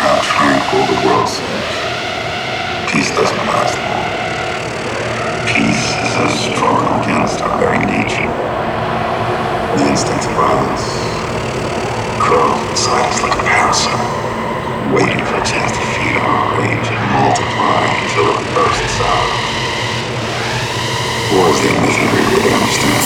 have time for the world seems. Peace doesn't last long. Peace is a struggle against our very nature. The instinct of violence curled inside us like a parasite, waiting for a chance to feed on our rage and multiply until it bursts out. War is the only thing we really understand.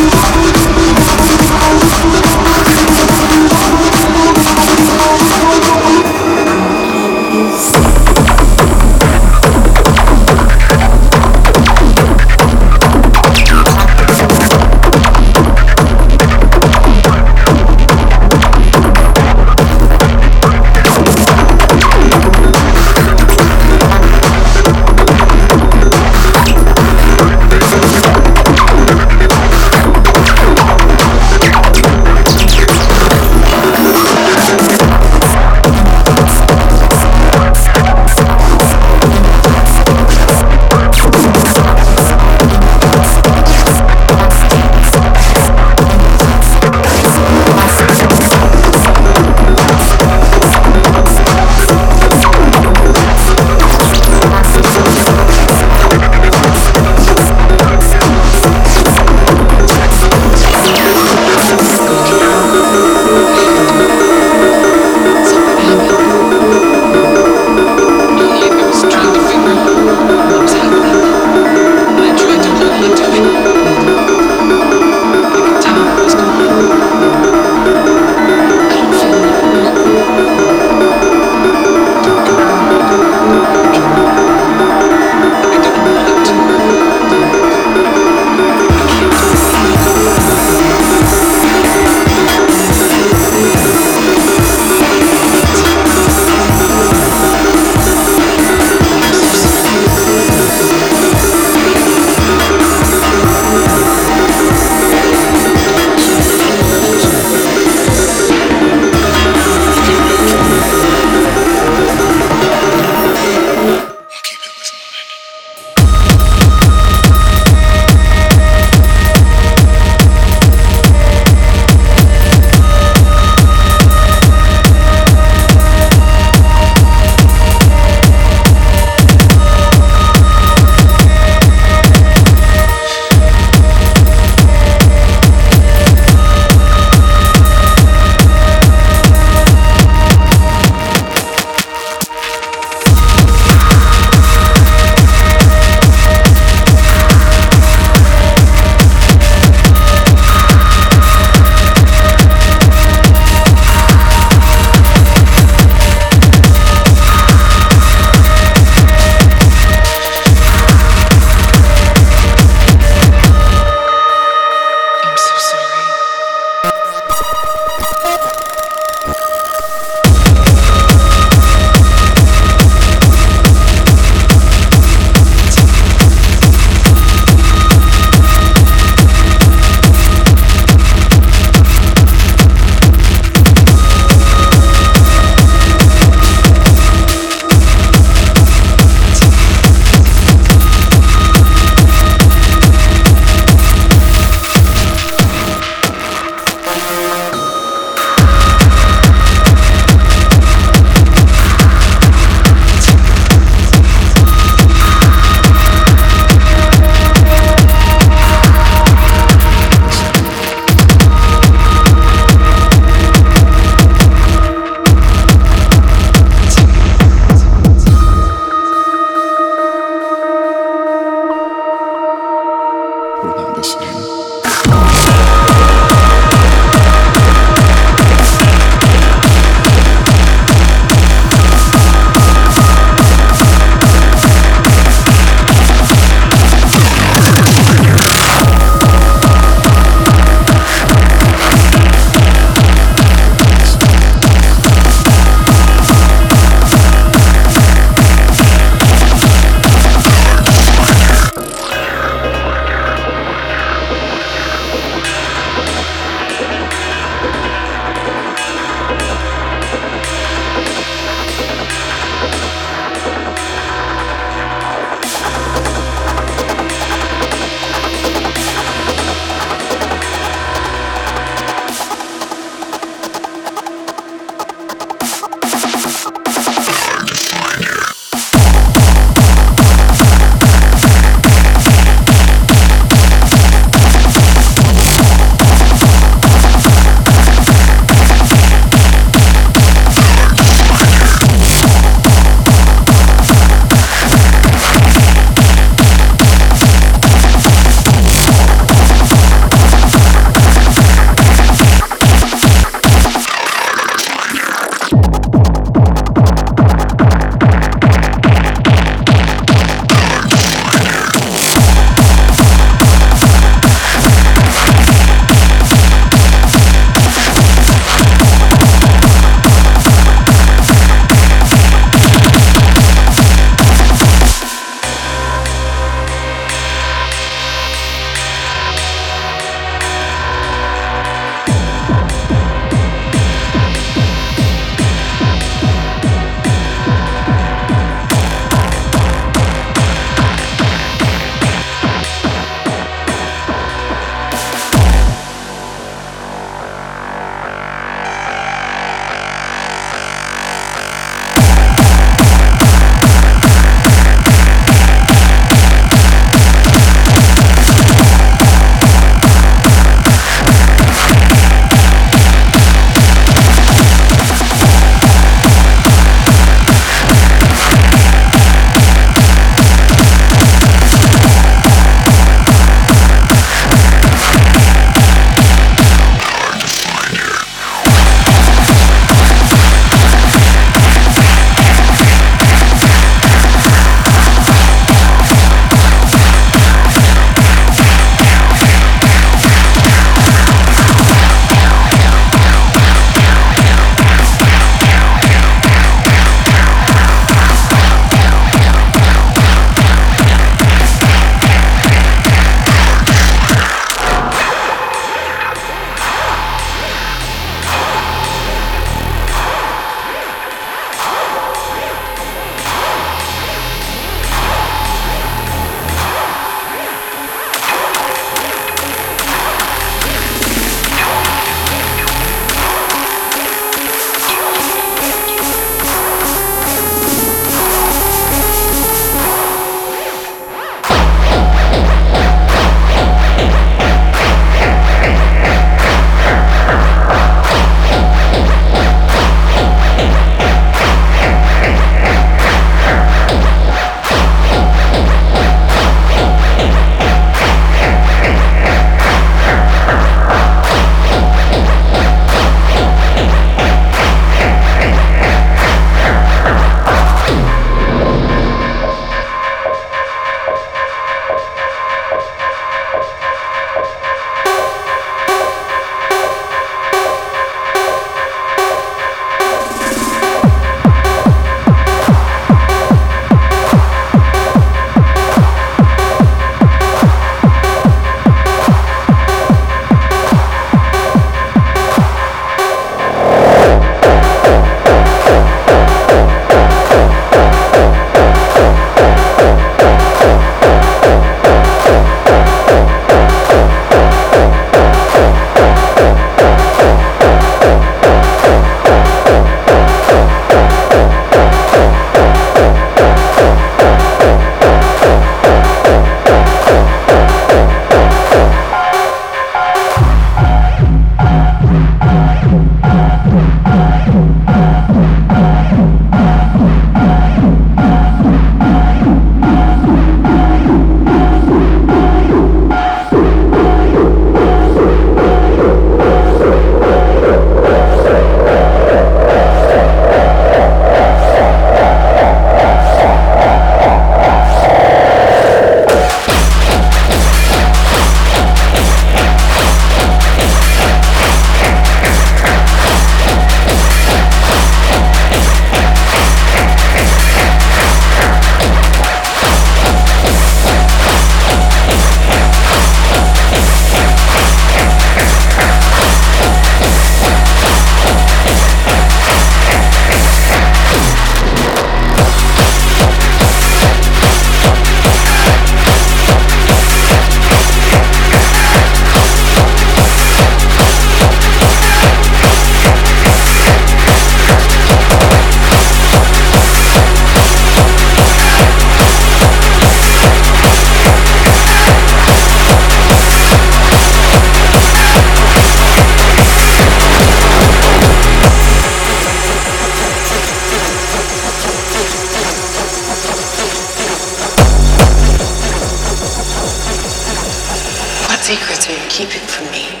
keep it from me.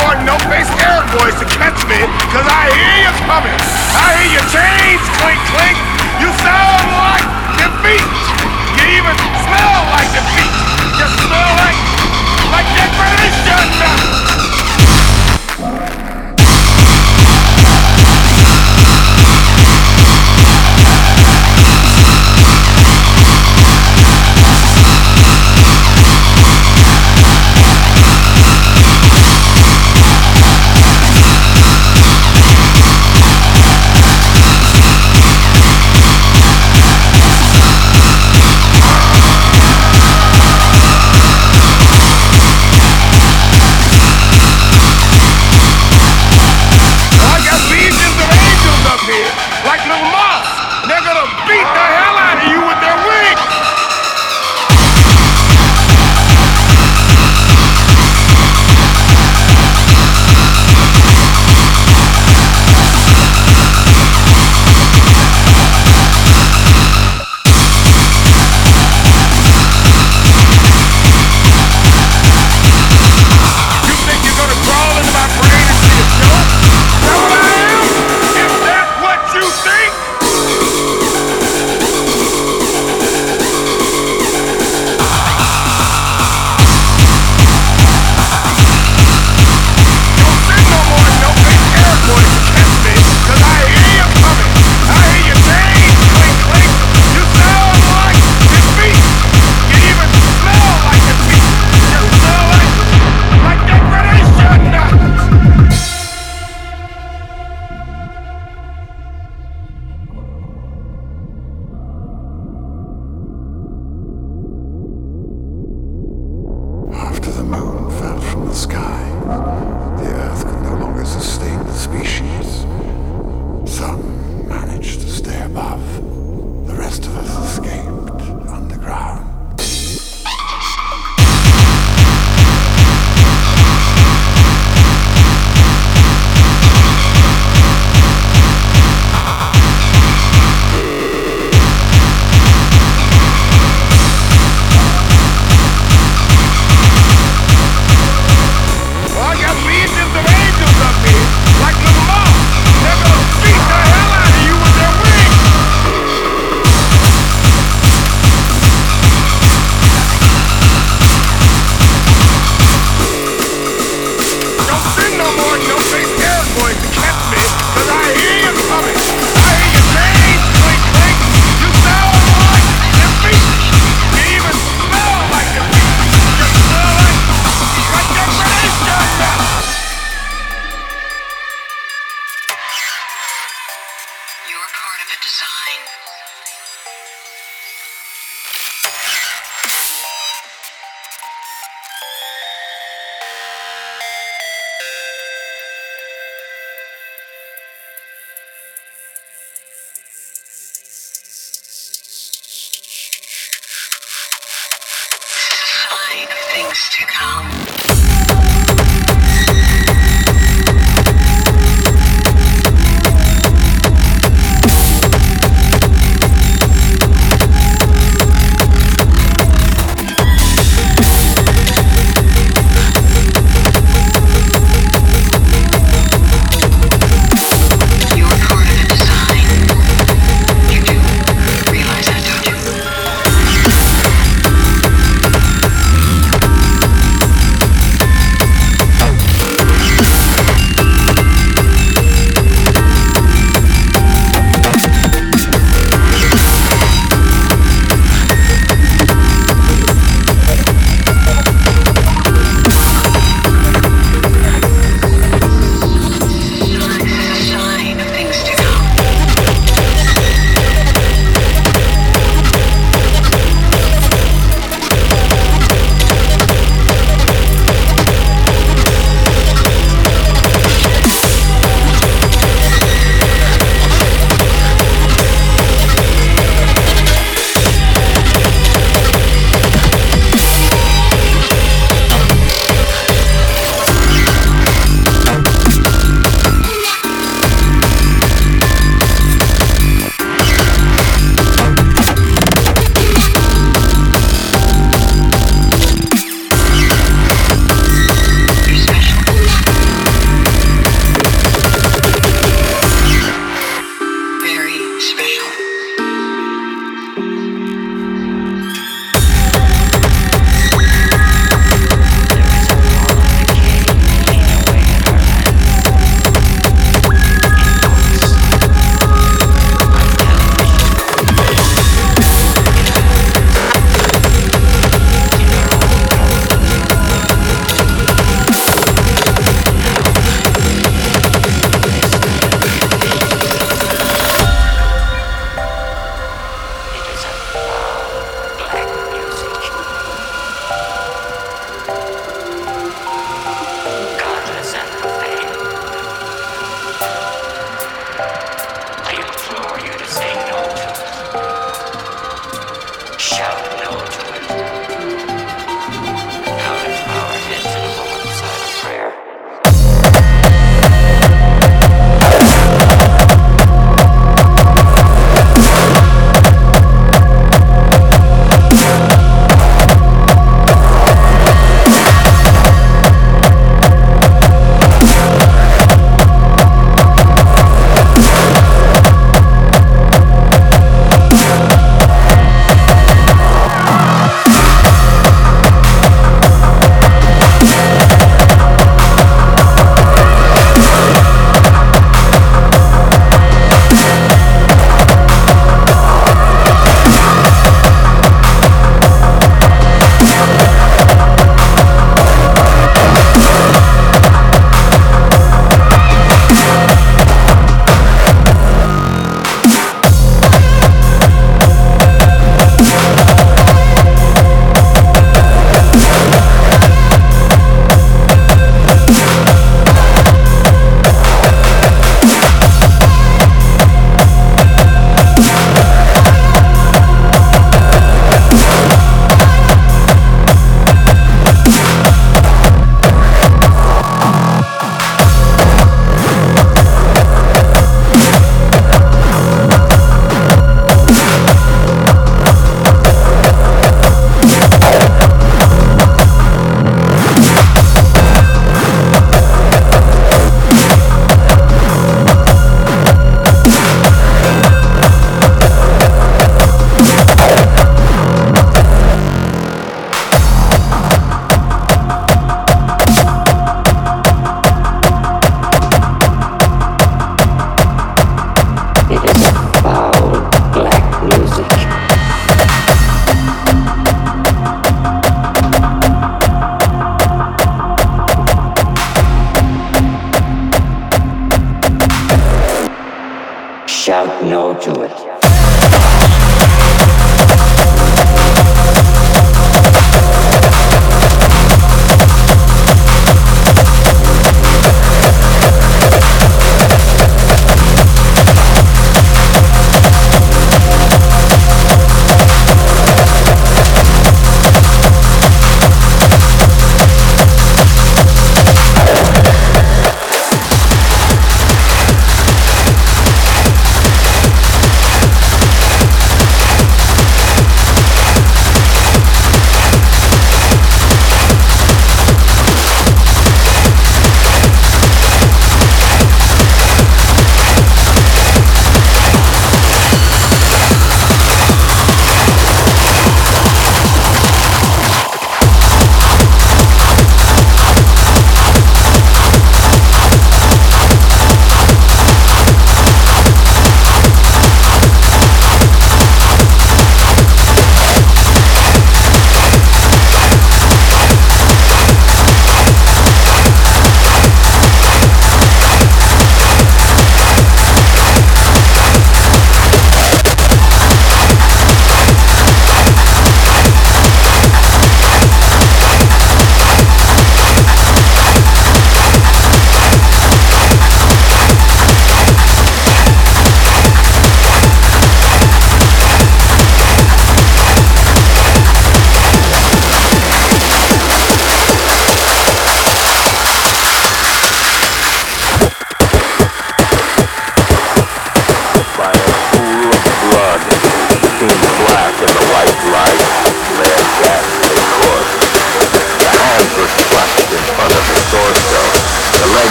more no-face Arab boys to catch me, because I hear you coming. I hear your chains clink, clink. You sound like defeat. You even smell like defeat. You smell like definition now.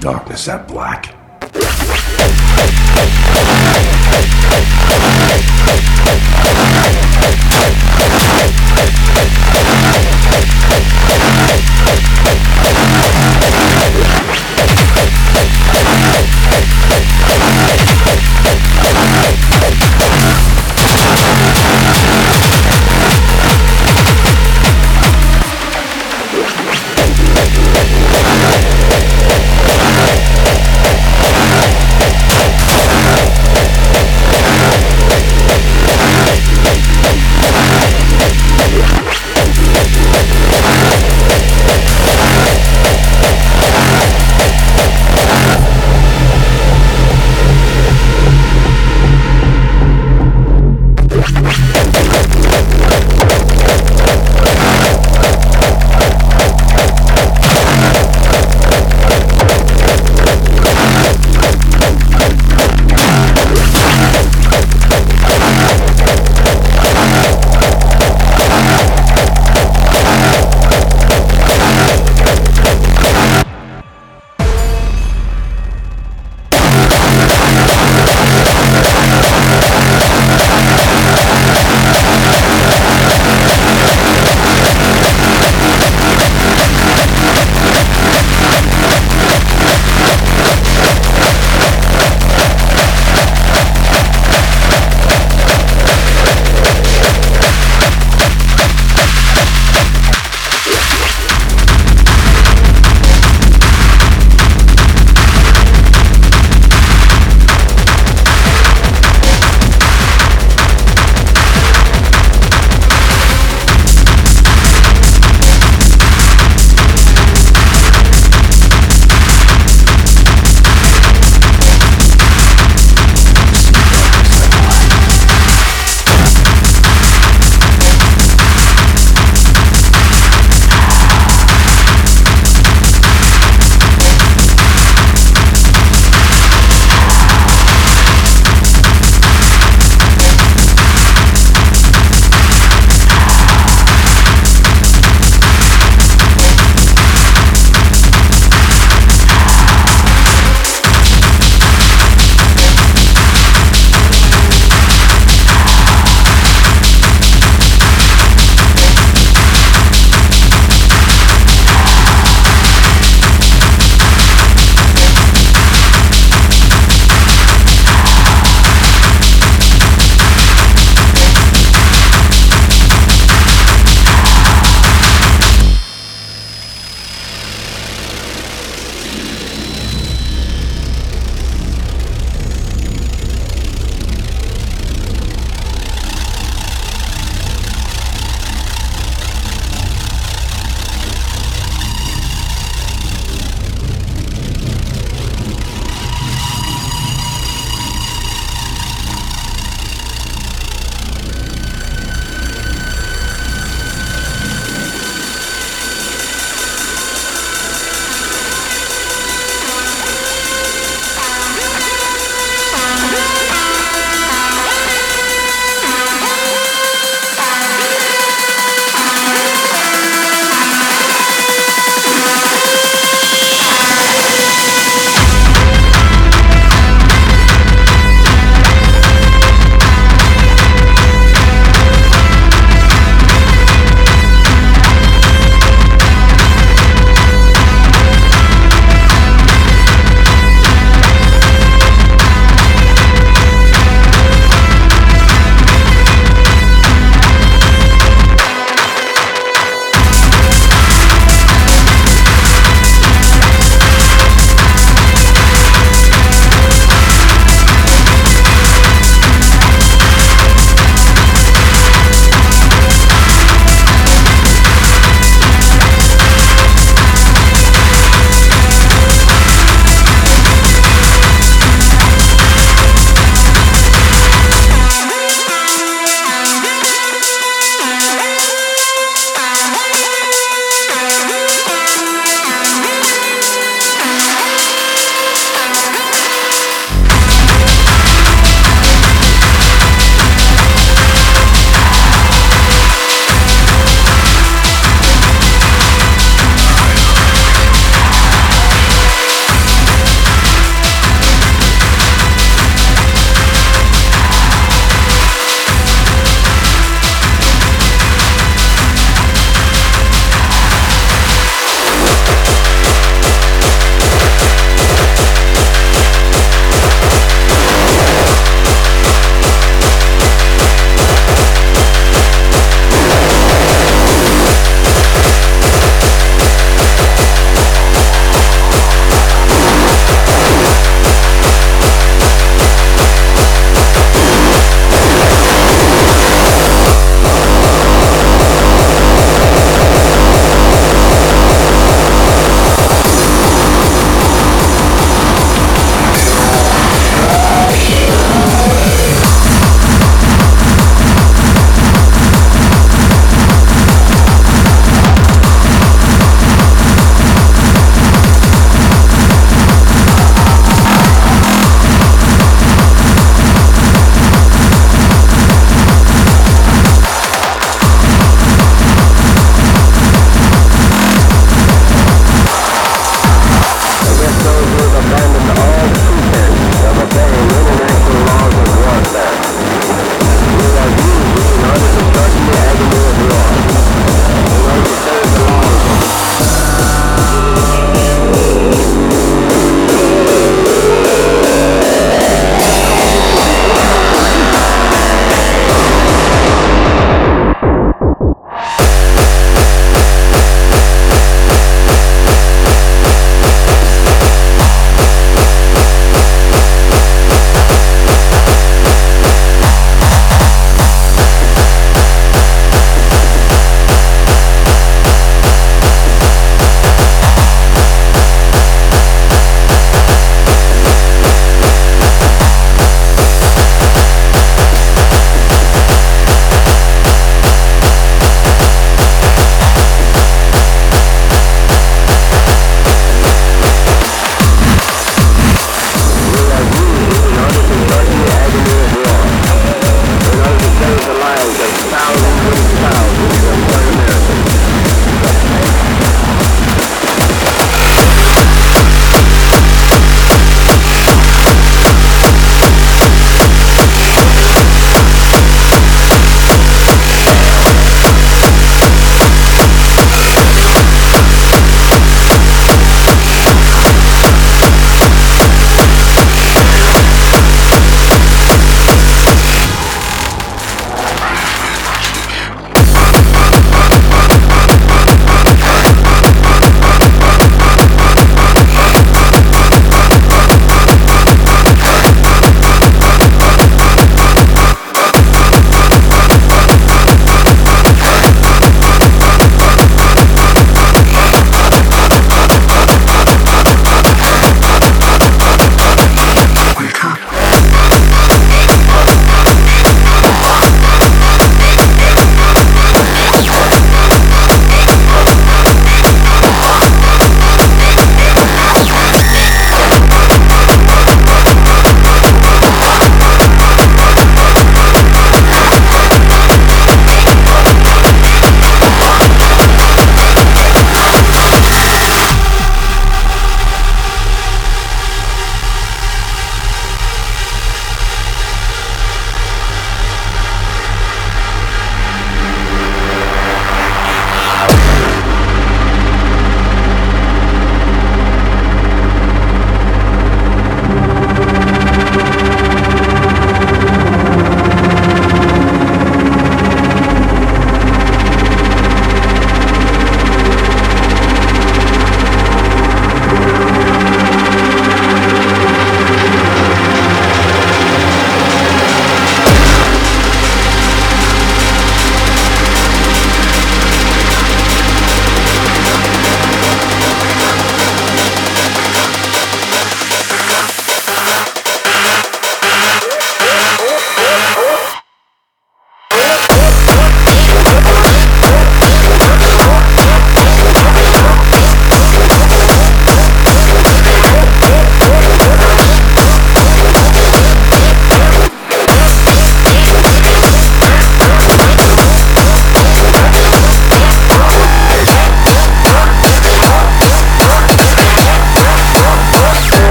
Darkness that black.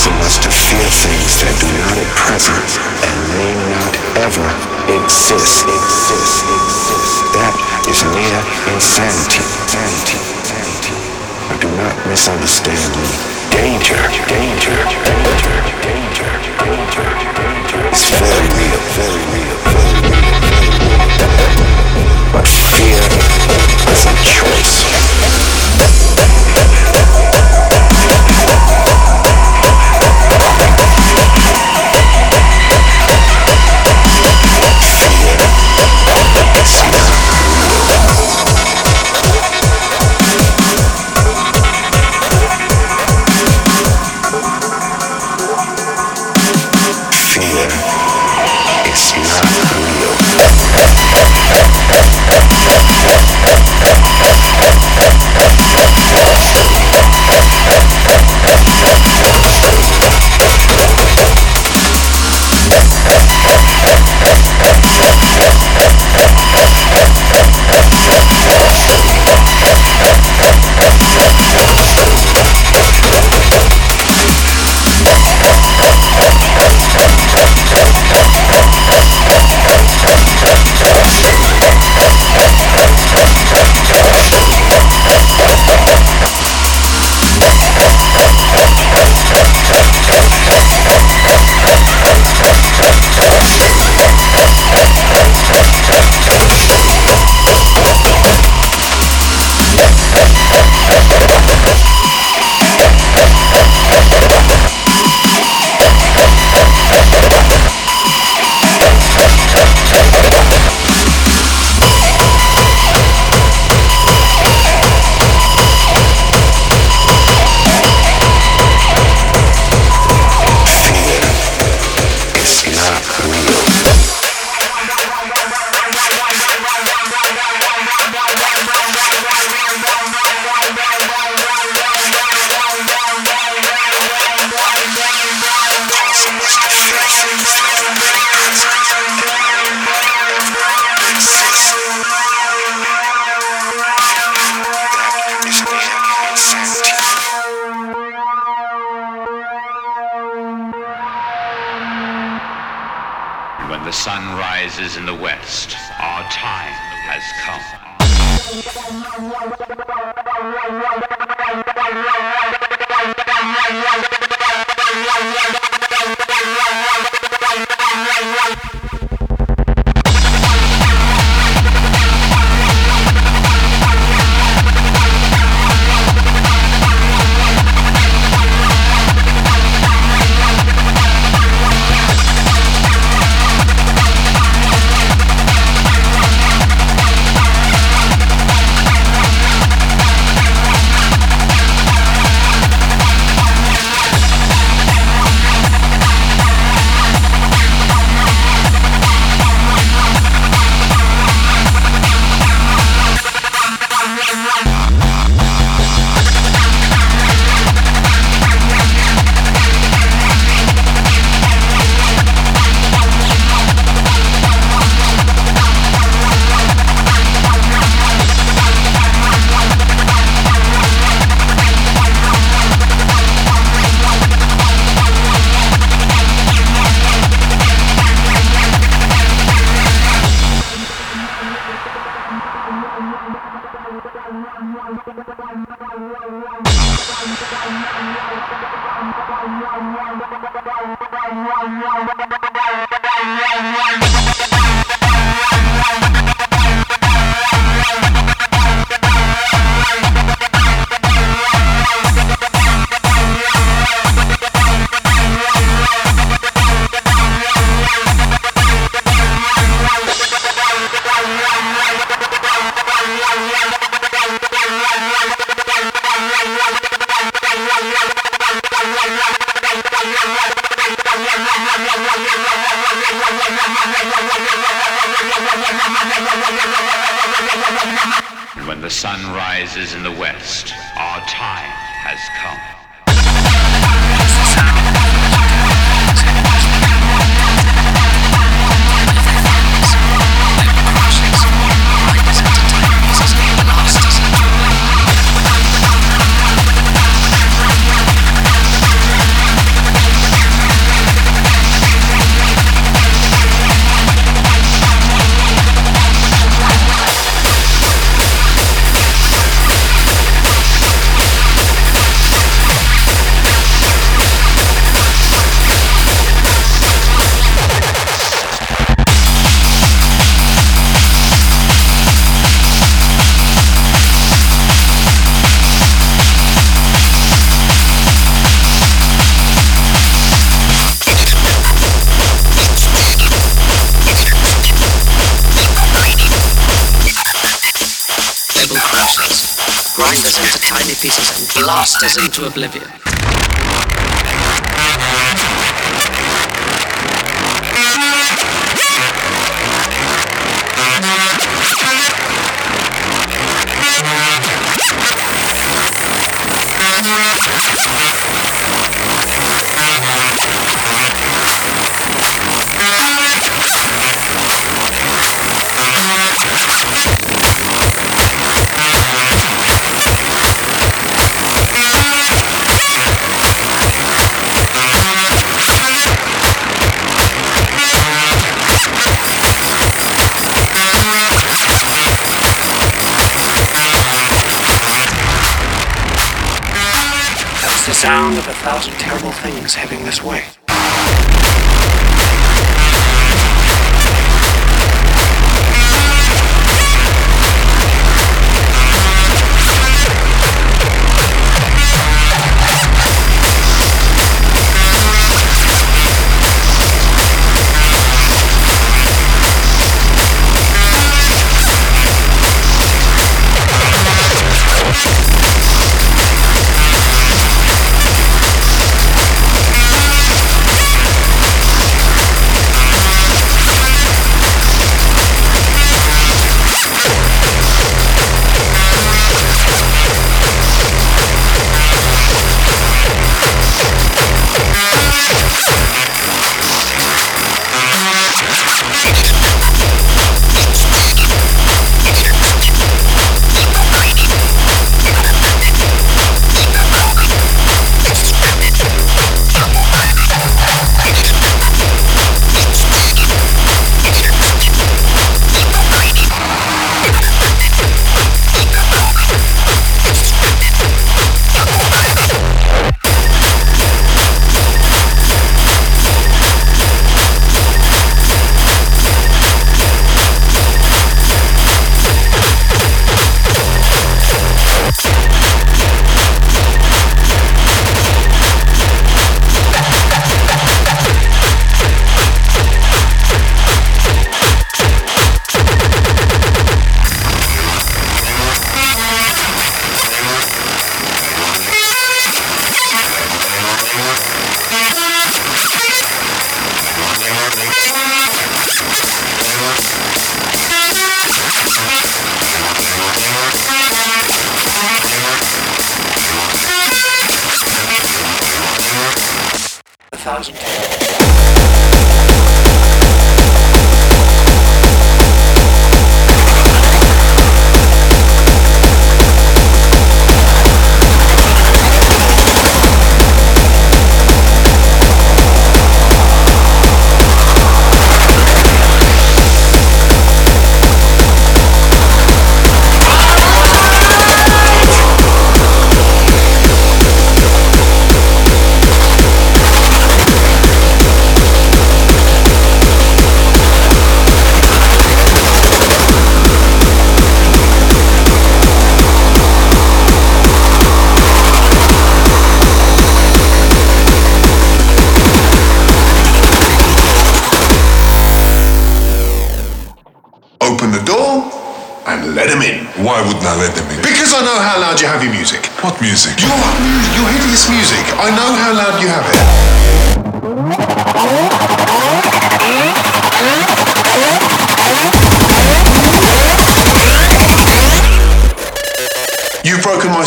forcing us to fear things that do not at present and may not ever exist. That is mere insanity. But do not misunderstand me. Danger is very real. But fear is a choice. tiny pieces and blast us into oblivion. The sound of 1,000 terrible things heading this way.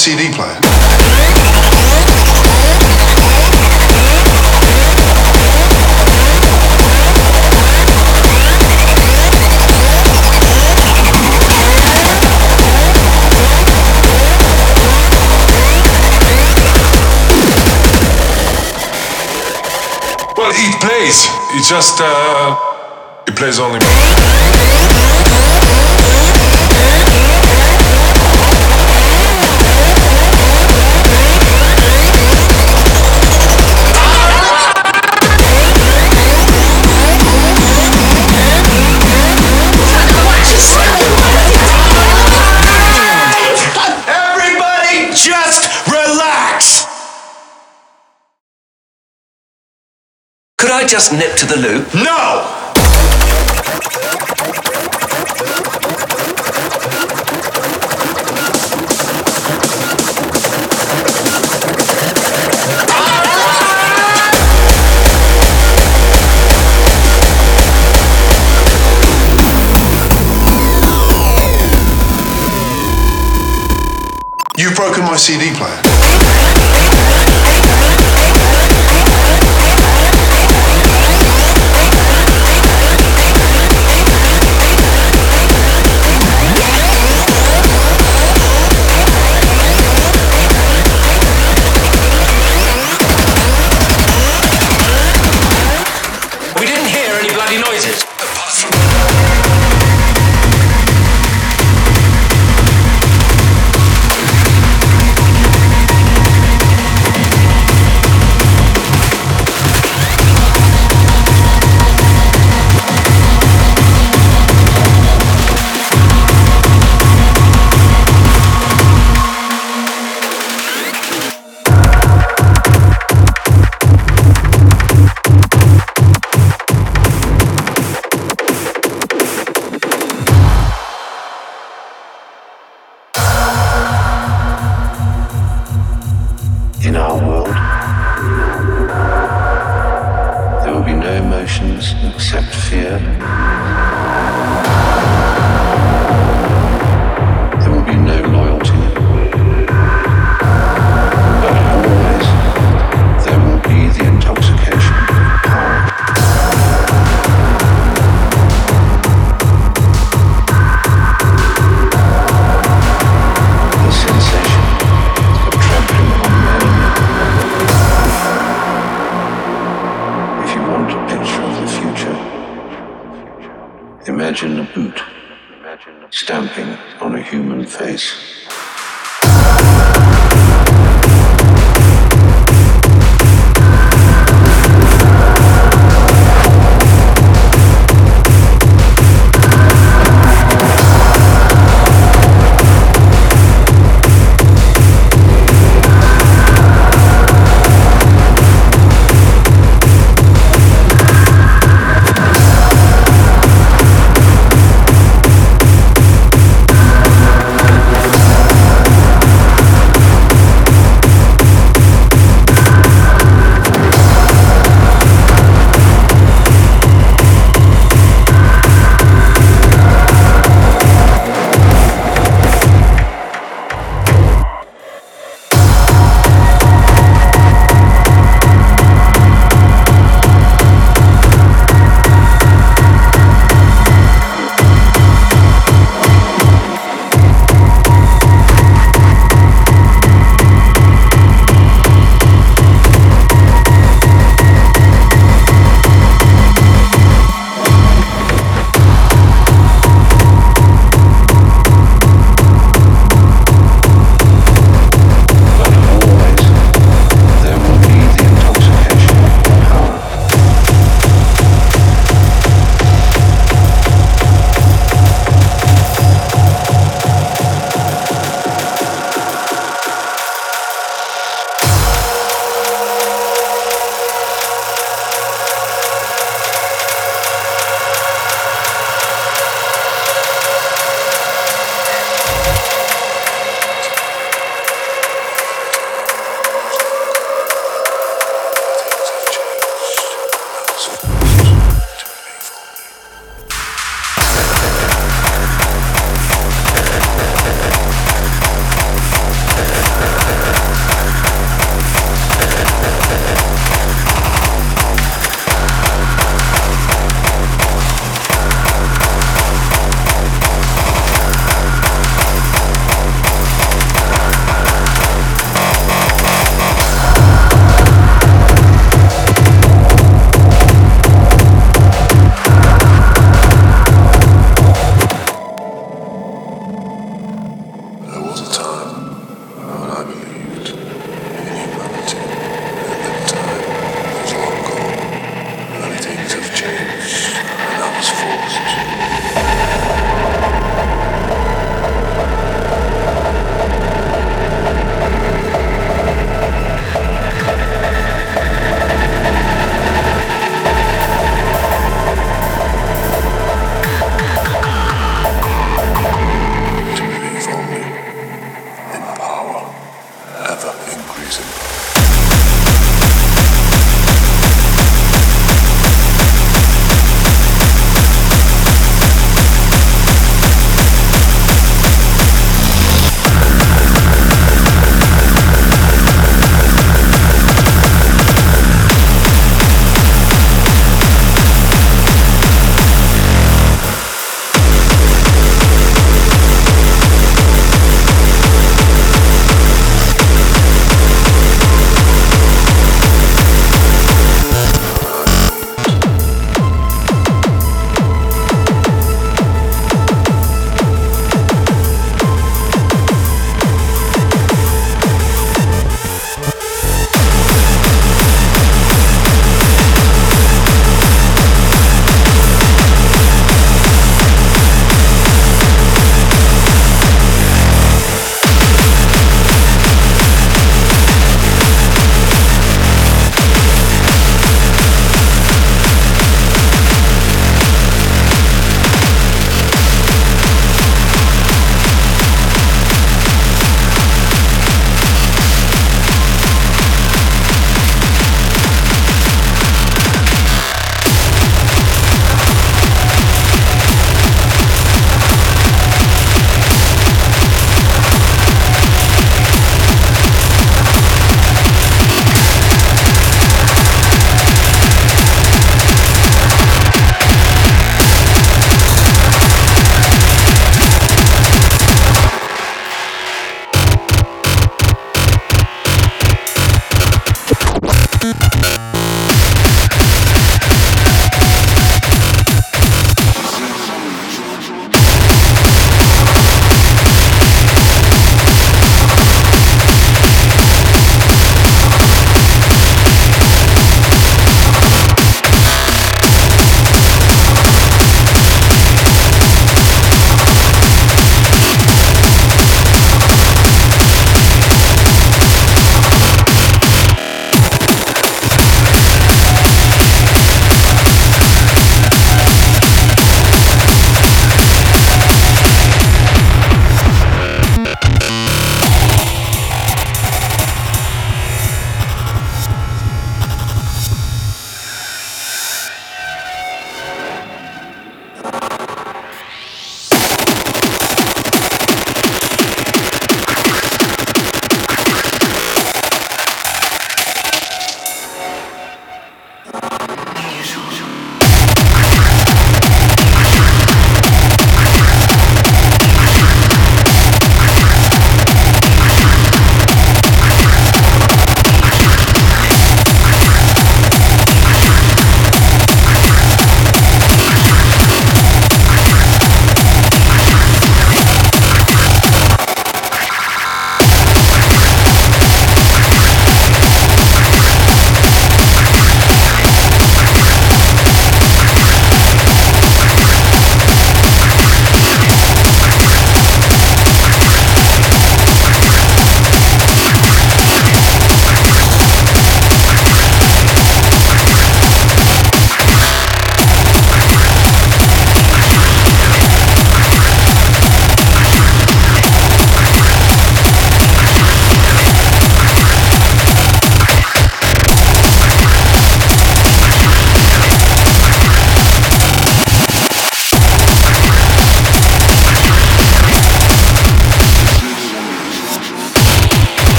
CD player. Well, it plays. It just it plays only. Could I just nip to the loo? No! CD player.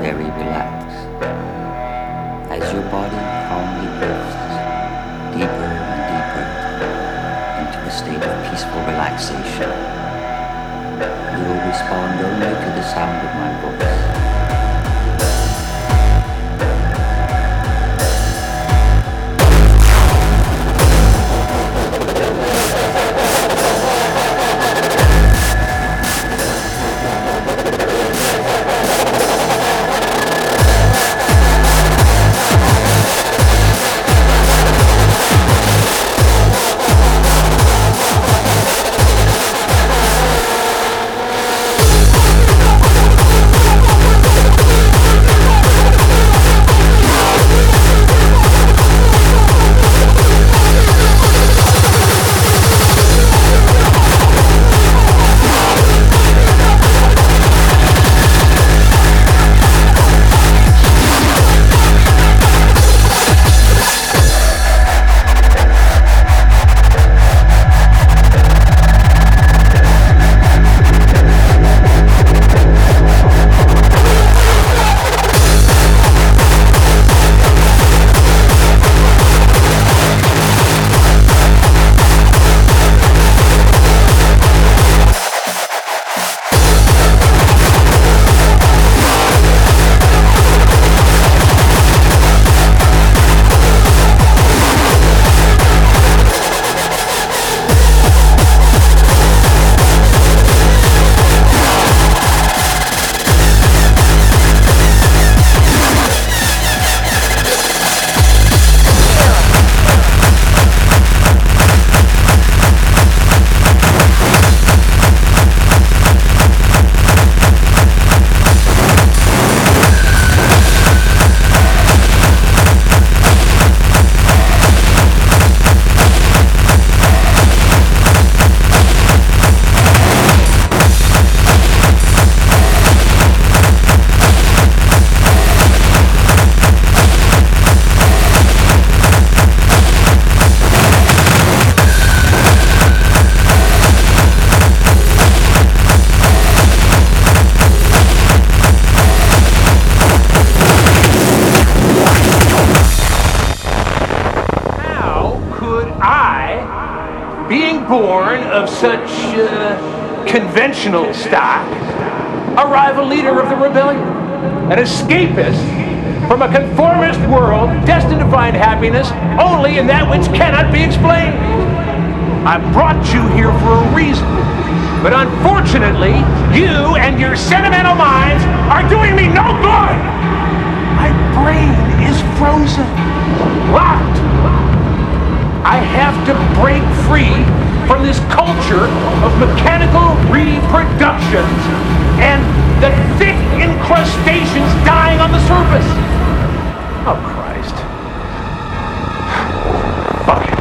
very relaxed, as your body calmly drifts deeper and deeper into a state of peaceful relaxation. You will respond only to the sound of my voice. Born of such conventional stock, arrive a leader of the rebellion, an escapist from a conformist world destined to find happiness only in that which cannot be explained. I brought you here for a reason, but unfortunately, you and your sentimental minds are doing me no good. My brain is frozen, locked. I have to break free from this culture of mechanical reproductions and the thick incrustations dying on the surface. Oh, Christ. Fuck it.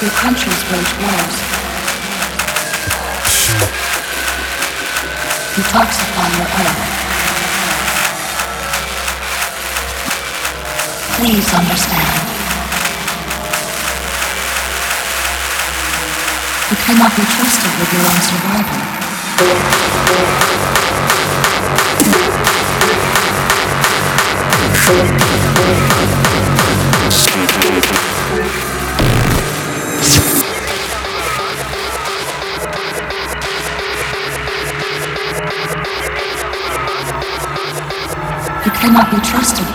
The attention's page grows. He talks upon your own. Please understand. You cannot be trusted with your own survival. You cannot be trusted.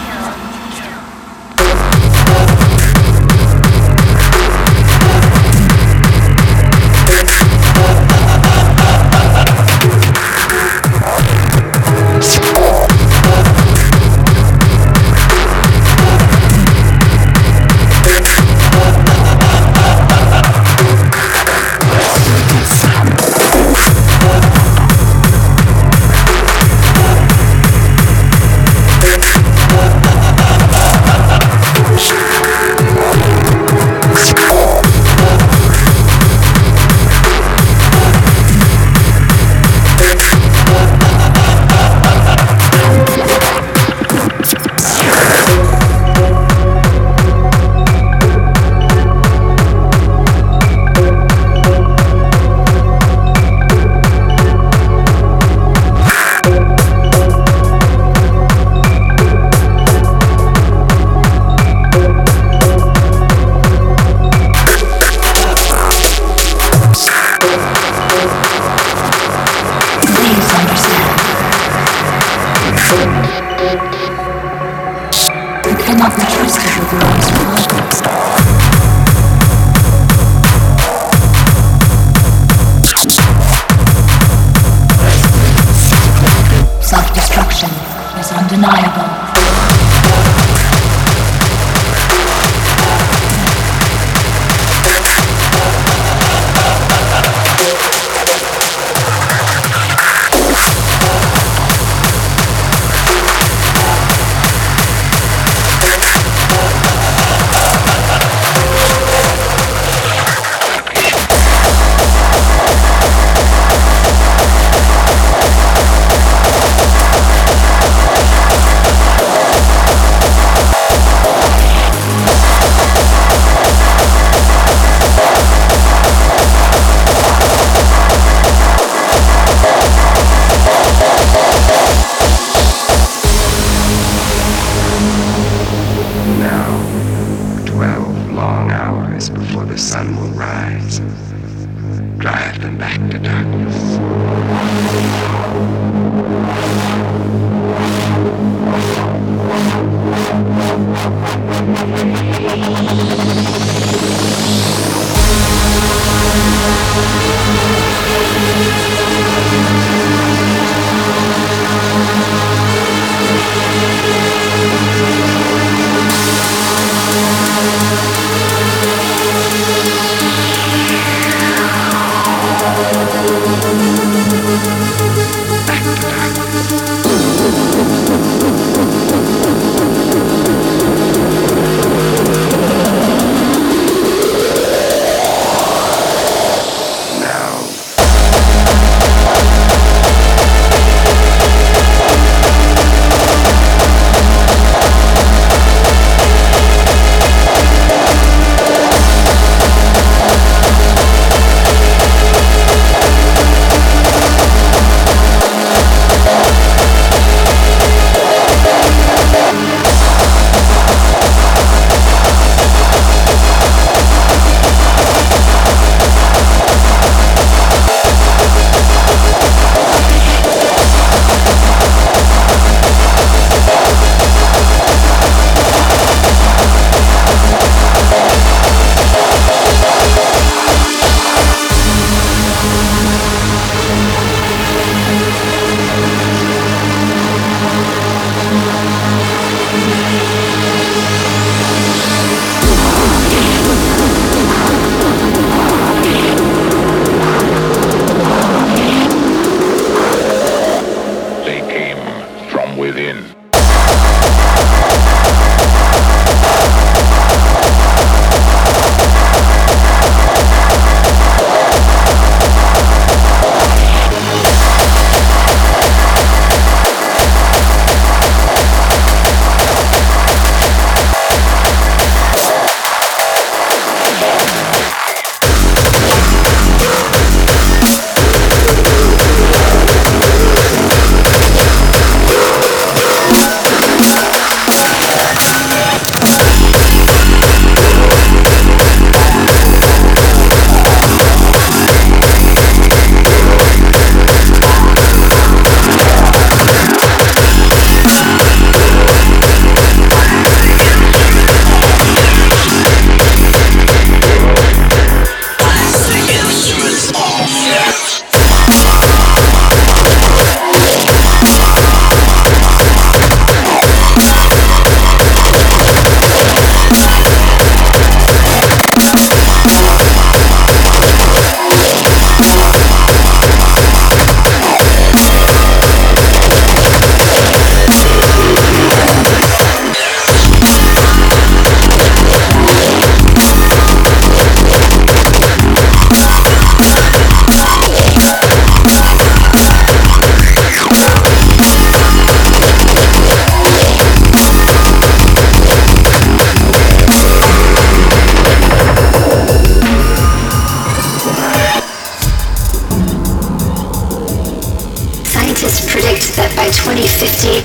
2050,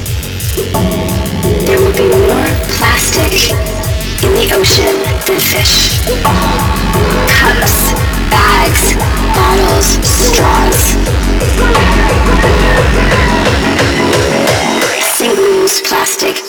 there will be more plastic in the ocean than fish. Cups, bags, bottles, straws. Single-use plastic.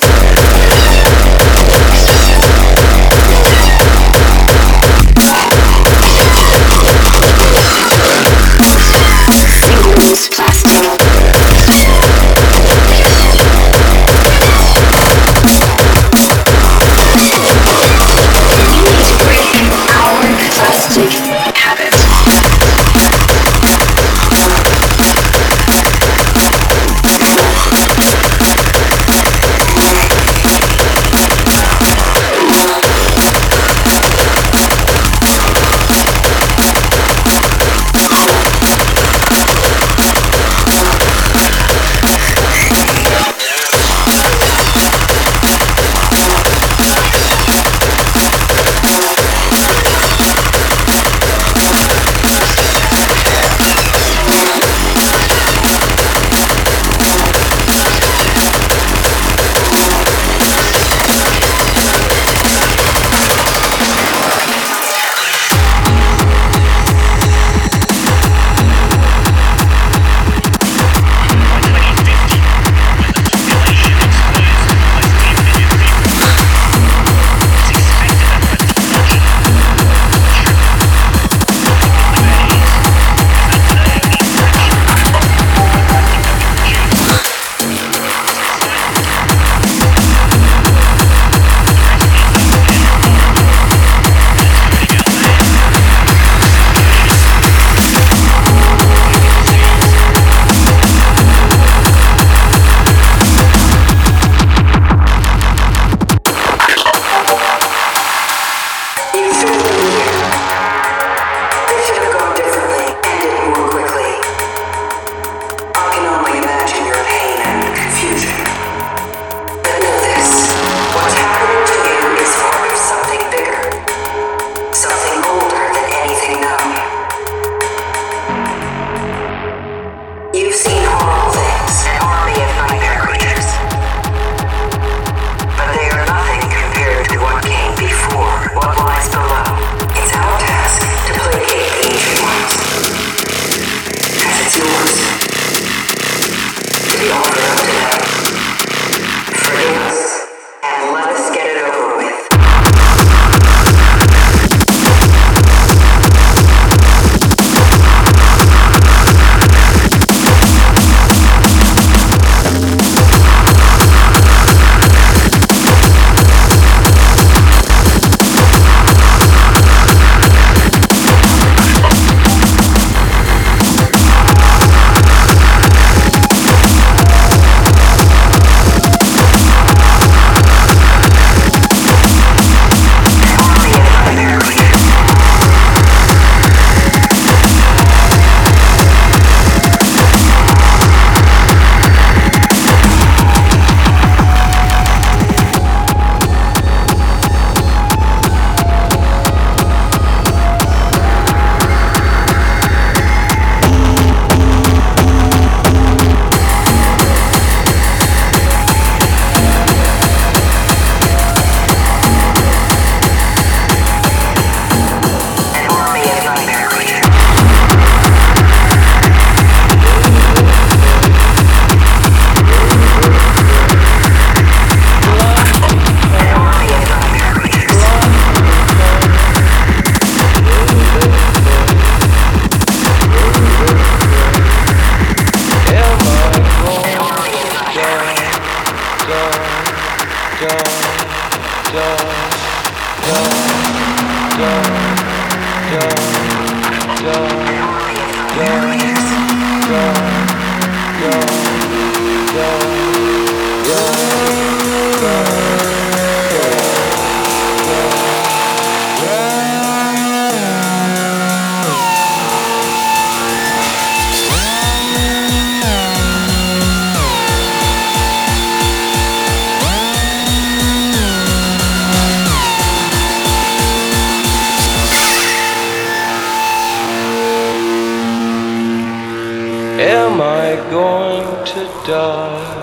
Am I going to die?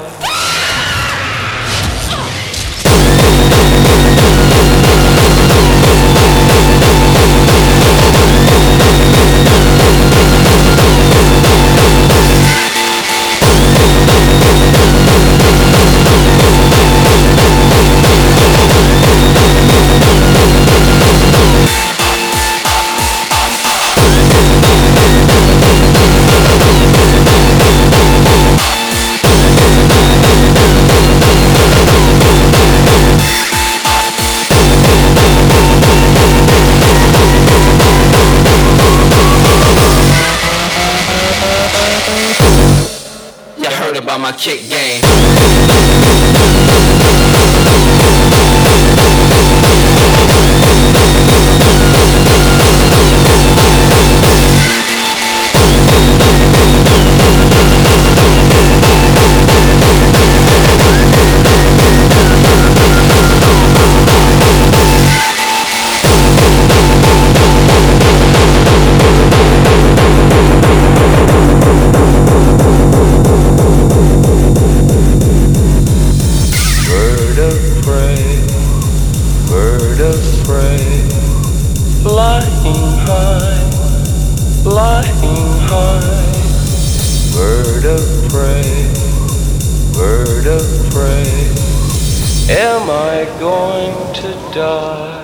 About my kick game. Flying high, bird of prey, am I going to die?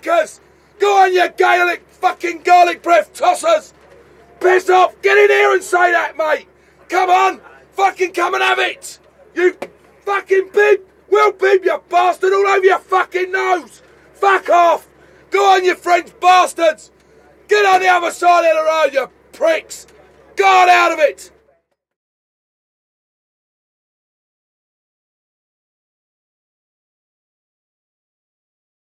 wankers! Go on, you Gaelic fucking garlic breath tossers! Piss off! Get in here and say that, mate! Come on! Fucking come and have it! You fucking beep! Well, beep, you bastard, all over your fucking nose! Fuck off! Go on, you French bastards! Get on the other side of the road, you pricks! Get out of it!